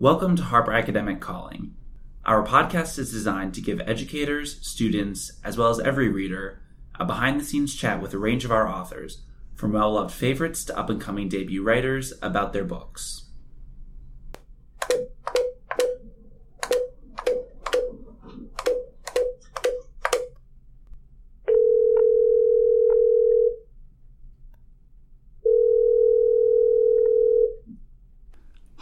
Welcome to Harper Academic Calling. Our podcast is designed to give educators, students, as well as every reader, a behind-the-scenes chat with a range of our authors, from well-loved favorites to up-and-coming debut writers, about their books.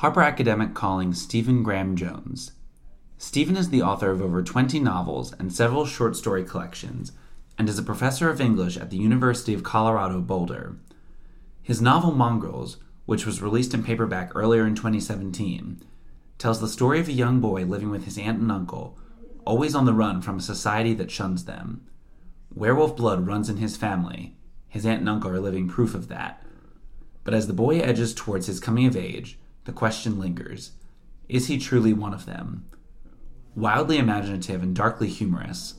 Harper Academic Calling Stephen Graham Jones. Stephen is the author of over 20 novels and several short story collections, and is a professor of English at the University of Colorado Boulder. His novel Mongrels, which was released in paperback earlier in 2017, tells the story of a young boy living with his aunt and uncle, always on the run from a society that shuns them. Werewolf blood runs in his family. His aunt and uncle are living proof of that. But as the boy edges towards his coming of age, the question lingers. Is he truly one of them? Wildly imaginative and darkly humorous,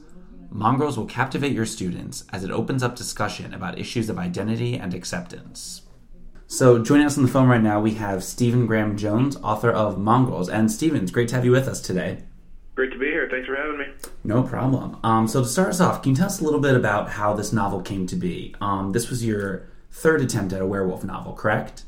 Mongrels will captivate your students as it opens up discussion about issues of identity and acceptance. So joining us on the phone right now, we have Stephen Graham Jones, author of Mongrels. And Stephen, it's great to have you with us today. Great to be here. Thanks for having me. No problem. So to start us off, can you tell us a little bit about how this novel came to be? This was your third attempt at a werewolf novel, correct?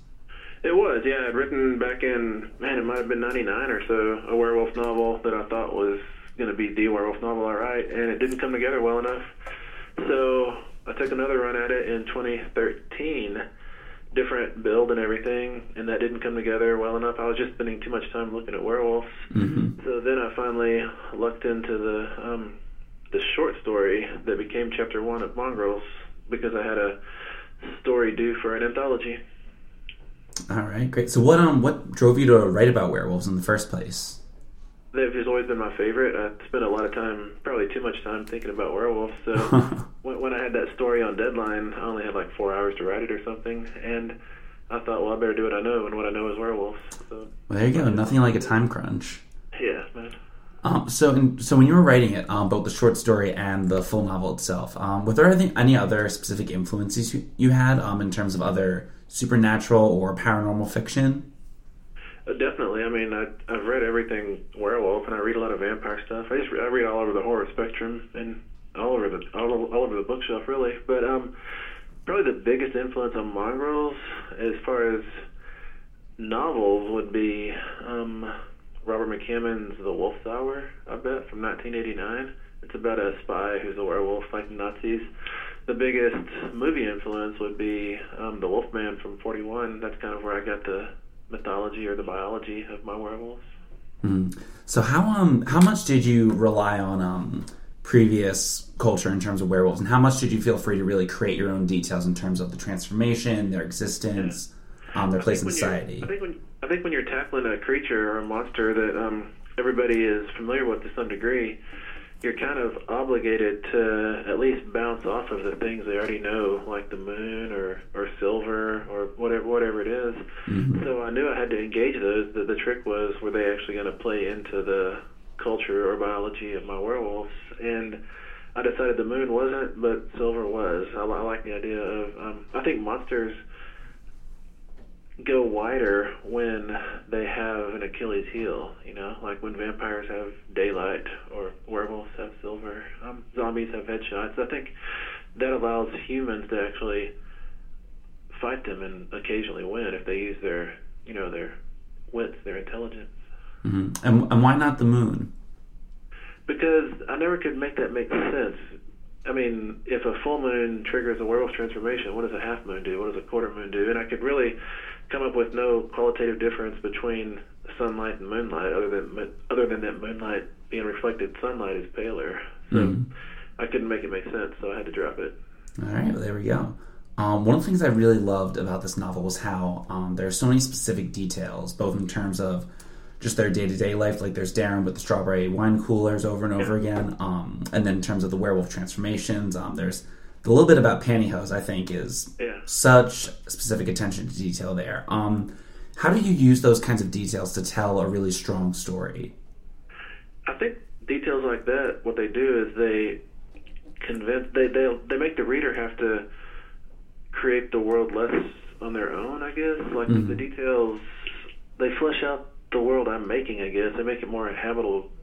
It was, yeah. I'd written back in, it might have been 99 or so, a werewolf novel that I thought was going to be the werewolf novel I write, and it didn't come together well enough. So I took another run at it in 2013, different build and everything, and that didn't come together well enough. I was just spending too much time looking at werewolves. Mm-hmm. So then I finally lucked into the short story that became chapter one of Mongrels because I had a story due for an anthology. All right, great. So what drove you to write about werewolves in the first place? They've just always been my favorite. I spent a lot of time, probably too much time, thinking about werewolves. So when I had that story on deadline, I only had like 4 hours to write it or something. And I thought, well, I better do what I know, and what I know is werewolves. So, well, there you go. Nothing like a time crunch. Yeah, man. So when you were writing it, both the short story and the full novel itself, were there any other specific influences you had in terms of other supernatural or paranormal fiction? Definitely. I mean, I've read everything werewolf, and I read a lot of vampire stuff. I read all over the horror spectrum and all over the bookshelf, really. But probably the biggest influence on Mongrels, as far as novels, would be Robert McCammon's The Wolf's Hour, I bet, from 1989. It's about a spy who's a werewolf fighting Nazis. The biggest movie influence would be The Wolfman from 41. That's kind of where I got the mythology or the biology of my werewolves. Mm. So how much did you rely on previous culture in terms of werewolves, and how much did you feel free to really create your own details in terms of the transformation, their existence, their place in society? I think when you're tackling a creature or a monster that everybody is familiar with to some degree, you're kind of obligated to at least bounce off of the things they already know, like the moon or silver or whatever it is. Mm-hmm. So I knew I had to engage those. The trick was, were they actually going to play into the culture or biology of my werewolves? And I decided the moon wasn't, but silver was. I like the idea of, I think monsters go wider when they have an Achilles heel, you know, like when vampires have daylight or werewolves have silver, zombies have headshots. I think that allows humans to actually fight them and occasionally win if they use their wits, their intelligence. Mm-hmm. And why not the moon? Because I never could make that make sense. I mean, if a full moon triggers a werewolf transformation, what does a half moon do? What does a quarter moon do? And I could really come up with no qualitative difference between sunlight and moonlight, other than that moonlight being reflected, sunlight is paler. So I couldn't make it make sense, so I had to drop it. All right, well, there we go. One of the things I really loved about this novel was how there are so many specific details, both in terms of just their day-to-day life, like there's Darren with the strawberry wine coolers over and over again. And then in terms of the werewolf transformations, there's the little bit about pantyhose, I think, is such specific attention to detail there. How do you use those kinds of details to tell a really strong story? I think details like that, what they do is they make the reader have to create the world less on their own, I guess. Like the details, they flesh out the world I'm making, I guess. I make it more inhabitable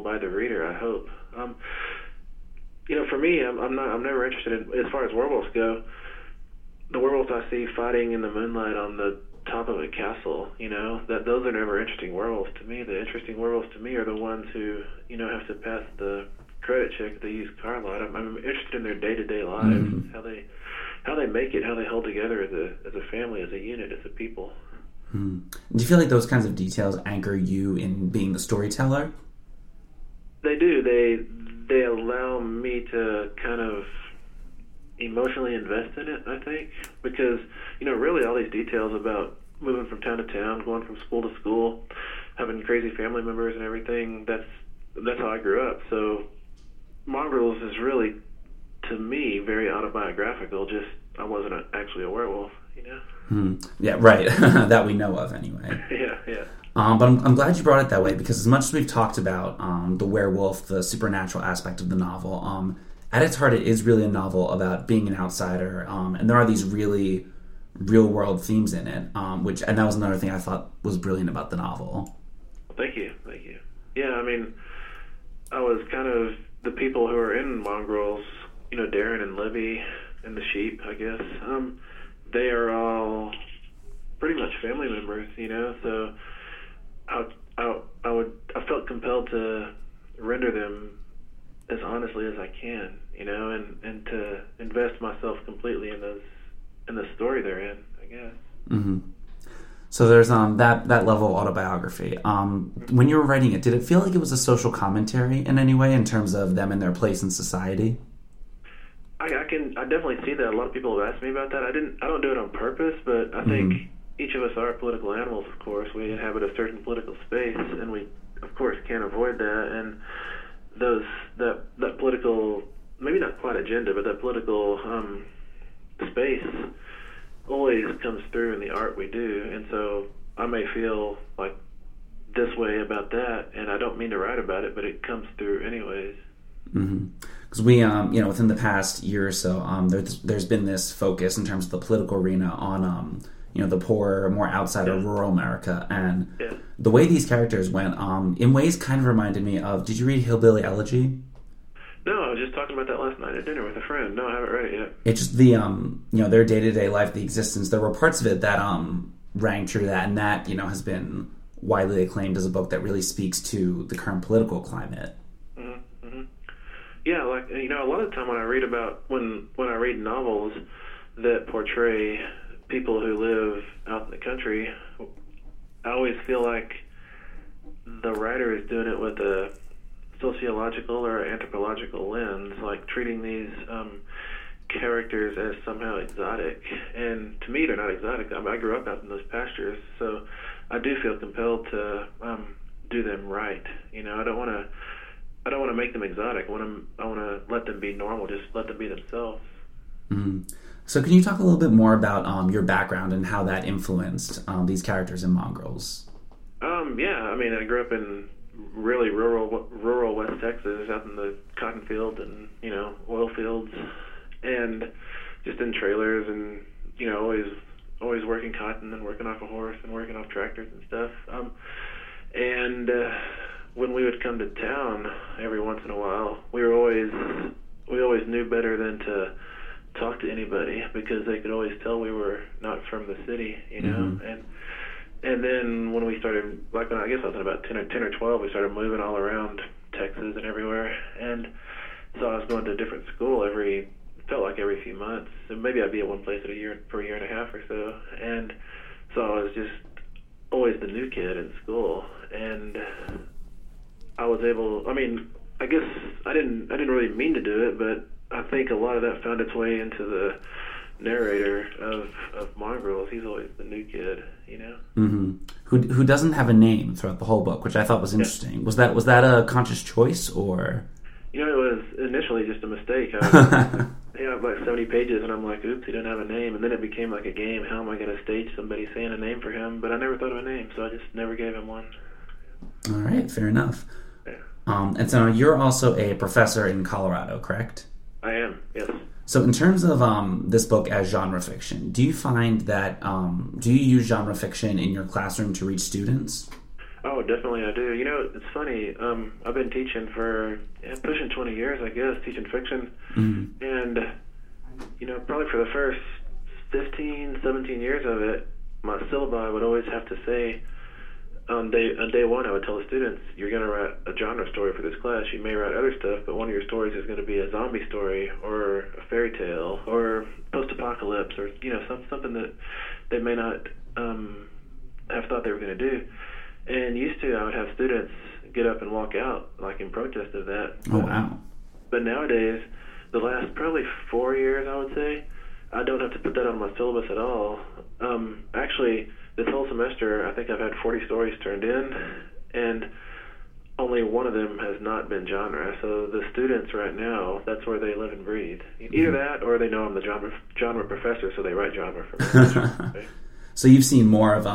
by the reader, I hope. For me, I'm never interested in, as far as werewolves go, the werewolves I see fighting in the moonlight on the top of a castle, that those are never interesting werewolves to me. The interesting werewolves to me are the ones who, have to pass the credit check. They use car lot. I'm interested in their day-to-day lives, mm-hmm. how they make it, how they hold together as a family, as a unit, as a people. Hmm. Do you feel like those kinds of details anchor you in being the storyteller? They do. They allow me to kind of emotionally invest in it, I think, because, really all these details about moving from town to town, going from school to school, having crazy family members and everything, that's how I grew up. So Mongrels is really, to me, very autobiographical, just I wasn't actually a werewolf, Hmm. Yeah, right. That we know of, anyway. Yeah. But I'm glad you brought it that way, because as much as we've talked about the werewolf, the supernatural aspect of the novel, at its heart, it is really a novel about being an outsider, and there are these really real-world themes in it, and that was another thing I thought was brilliant about the novel. Thank you. Yeah, I was kind of the people who are in Mongrels, Darren and Libby and the sheep, I guess. They are all pretty much family members, so I felt compelled to render them as honestly as I can, and to invest myself completely in the story they're in, I guess. Mm-hmm. So there's that level of autobiography. When you were writing it, did it feel like it was a social commentary in any way in terms of them and their place in society? I definitely see that. A lot of people have asked me about that. I don't do it on purpose, but I think each of us are political animals, of course. We inhabit a certain political space, and we, of course, can't avoid that. And that political, maybe not quite agenda, but that political space always comes through in the art we do. And so I may feel like this way about that, and I don't mean to write about it, but it comes through anyways. Mm-hmm. Because we, within the past year or so, there's been this focus in terms of the political arena on, the poorer, more outsider rural America. And the way these characters went, in ways kind of reminded me of, did you read Hillbilly Elegy? No, I was just talking about that last night at dinner with a friend. No, I haven't read it yet. It's just the, their day-to-day life, the existence. There were parts of it that rang true to that, and that, has been widely acclaimed as a book that really speaks to the current political climate. Yeah, like, a lot of the time when I read about, when I read novels that portray people who live out in the country, I always feel like the writer is doing it with a sociological or anthropological lens, like treating these characters as somehow exotic. And to me, they're not exotic. I grew up out in those pastures, so I do feel compelled to do them right. I don't want to make them exotic. I want to let them be normal, just let them be themselves. Mm-hmm. So can you talk a little bit more about your background and how that influenced these characters in Mongrels? I grew up in really rural West Texas, out in the cotton field and, oil fields, and just in trailers and, always working cotton and working off a horse and working off tractors and stuff. When we would come to town every once in a while, we always knew better than to talk to anybody, because they could always tell we were not from the city, Mm-hmm. And then when we started, like, I guess I was about 10 or 12, we started moving all around Texas and everywhere, and so I was going to a different school every few months, and maybe I'd be at one place for a year and a half or so, and so I was just always the new kid in school, and I guess I didn't really mean to do it, but I think a lot of that found its way into the narrator of Mongrels. He's always the new kid, Mm-hmm. Who doesn't have a name throughout the whole book, which I thought was interesting. Yeah. Was that a conscious choice, or? It was initially just a mistake. I have like 70 pages, and I'm like, oops, he doesn't have a name. And then it became like a game. How am I going to stage somebody saying a name for him? But I never thought of a name, so I just never gave him one. All right, fair enough. And so you're also a professor in Colorado, correct? I am, yes. So in terms of this book as genre fiction, do you find that, do you use genre fiction in your classroom to reach students? Oh, definitely I do. You know, it's funny, I've been teaching for pushing 20 years, I guess, teaching fiction. Mm-hmm. And, you know, probably for the first 15, 17 years of it, my syllabi would always have to say, on day one, I would tell the students, you're going to write a genre story for this class. You may write other stuff, but one of your stories is going to be a zombie story or a fairy tale or post-apocalypse or, you know, something that they may not have thought they were going to do. And used to, I would have students get up and walk out, like in protest of that. Oh, wow. But nowadays, the last probably 4 years, I would say, I don't have to put that on my syllabus at all. Actually, this whole semester, I think I've had 40 stories turned in, and only one of them has not been genre. So the students right now, that's where they live and breathe. Either that, or they know I'm the genre professor, so they write genre for me. Right? So you've seen more of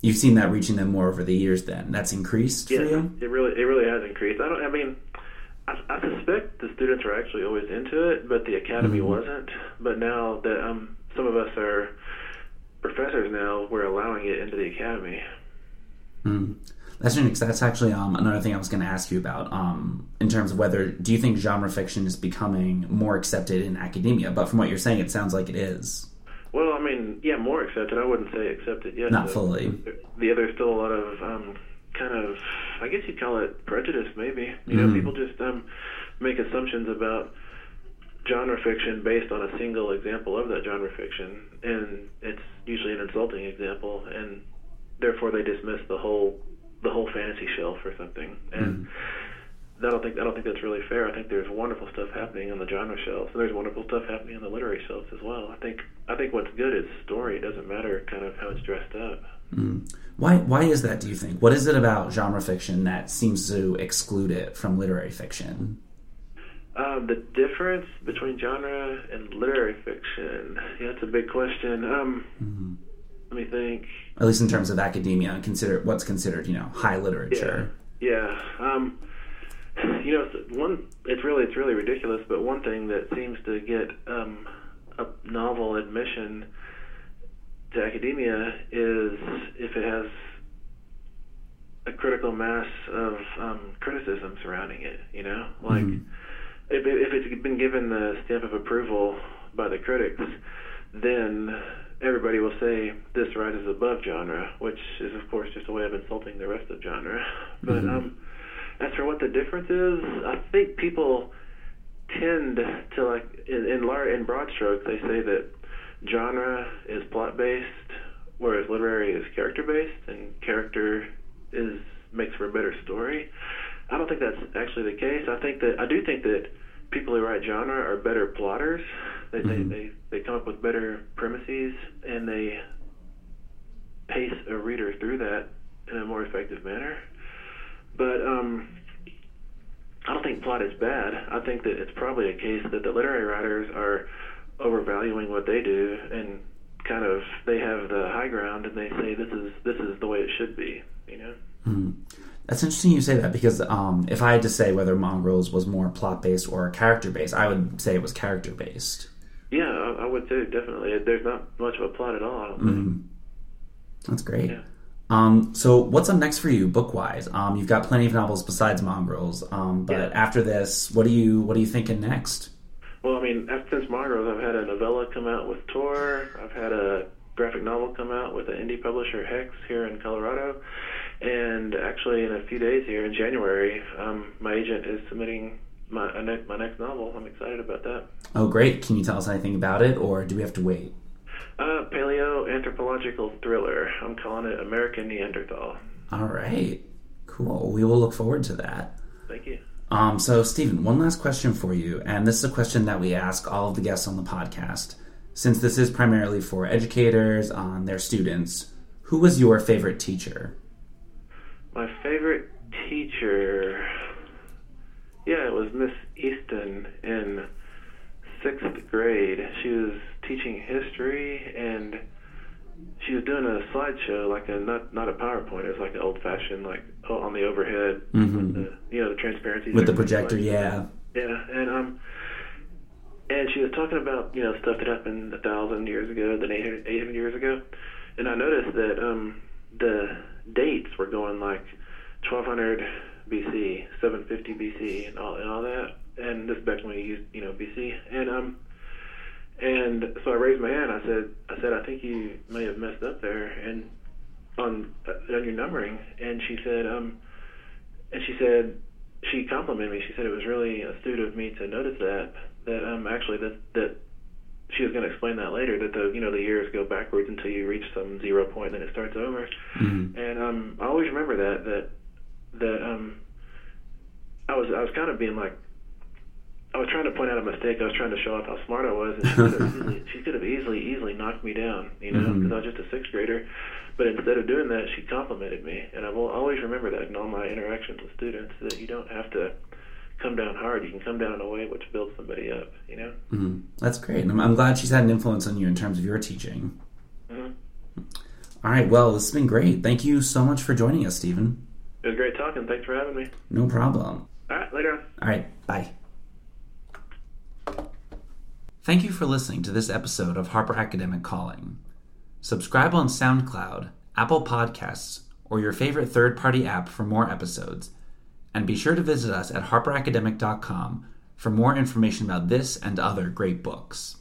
you've seen that reaching them more over the years. Then that's increased for you. It really has increased. I suspect the students were actually always into it, but the academy wasn't. But now that some of us are professors now, we're allowing it into the academy. Mm. That's actually another thing I was going to ask you about, in terms of whether, do you think genre fiction is becoming more accepted in academia? But from what you're saying, it sounds like it is. Well, I mean, yeah, more accepted. I wouldn't say accepted yet. Not fully. There's still a lot of kind of, I guess you'd call it prejudice, maybe. You know, people just make assumptions about genre fiction based on a single example of that genre fiction, and it's usually an insulting example, and therefore they dismiss the whole fantasy shelf or something. And I don't think that's really fair. I think there's wonderful stuff happening on the genre shelf, and there's wonderful stuff happening on the literary shelves as well. I think what's good is story. It doesn't matter kind of how it's dressed up. Mm. Why is that, do you think? What is it about genre fiction that seems to exclude it from literary fiction? The difference between genre and literary fiction. Yeah, that's a big question. Let me think. At least in terms of academia, what's considered, you know, high literature. Yeah. You know, it's really ridiculous, but one thing that seems to get a novel admission to academia is if it has a critical mass of criticism surrounding it, you know? Like, if it's been given the stamp of approval by the critics, then everybody will say this rises above genre, which is, of course, just a way of insulting the rest of genre. But as for what the difference is, I think people tend to, like, in broad strokes, they say that genre is plot-based, whereas literary is character-based, and character makes for a better story. I don't think that's actually the case. I do think that people who write genre are better plotters. They come up with better premises, and they pace a reader through that in a more effective manner. But I don't think plot is bad. I think that it's probably a case that the literary writers are overvaluing what they do, and kind of they have the high ground, and they say this is the way it should be, you know? Mm. That's interesting you say that, because if I had to say whether Mongrels was more plot-based or character-based, I would say it was character-based. Yeah, I would too, definitely. There's not much of a plot at all, I don't think. That's great. Yeah. So what's up next for you, book-wise? You've got plenty of novels besides Mongrels, but after this, what are you thinking next? Well, I mean, since Mongrels, I've had a novella come out with Tor. I've had a graphic novel come out with an indie publisher, Hex, here in Colorado. And actually, in a few days here in January, my agent is submitting my next novel. I'm excited about that. Oh, great. Can you tell us anything about it, or do we have to wait? Paleo-anthropological thriller. I'm calling it American Neanderthal. All right. Cool. We will look forward to that. Thank you. So, Stephen, one last question for you, and this is a question that we ask all of the guests on the podcast. Since this is primarily for educators, their students, who was your favorite teacher? My favorite teacher? Yeah, it was Miss Easton in 6th grade. She was teaching history, and she was doing a slideshow, like a not a PowerPoint. It was like an old-fashioned, like on the overhead, with the transparency with the projector, like, yeah. Yeah, and and she was talking about, you know, stuff that happened 1,000 years ago, then 800 years ago, and I noticed that the dates were going like 1200 BC, 750 BC, and all that, and this is back when we used, you know, BC, and so I raised my hand. I said, I think you may have messed up there, and on your numbering. And she said, she complimented me. She said it was really astute of me to notice that actually that she was going to explain that later, that the years go backwards until you reach some 0 point, then it starts over. Mm-hmm. And I always remember that I was kind of being like, I was trying to point out a mistake. I was trying to show off how smart I was, and she could have easily knocked me down, you know, because mm-hmm. I was just a sixth grader. But instead of doing that, she complimented me, and I will always remember that in all my interactions with students, that you don't have to come down hard. You can come down in a way which builds somebody up, you know? Mm-hmm. That's great, and I'm glad she's had an influence on you in terms of your teaching. Mm-hmm. All right, well, this has been great. Thank you so much for joining us, Stephen. It was great talking. Thanks for having me. No problem. All right, later on. All right, bye. Thank you for listening to this episode of Harper Academic Calling. Subscribe on SoundCloud, Apple Podcasts, or your favorite third-party app for more episodes. And be sure to visit us at harperacademic.com for more information about this and other great books.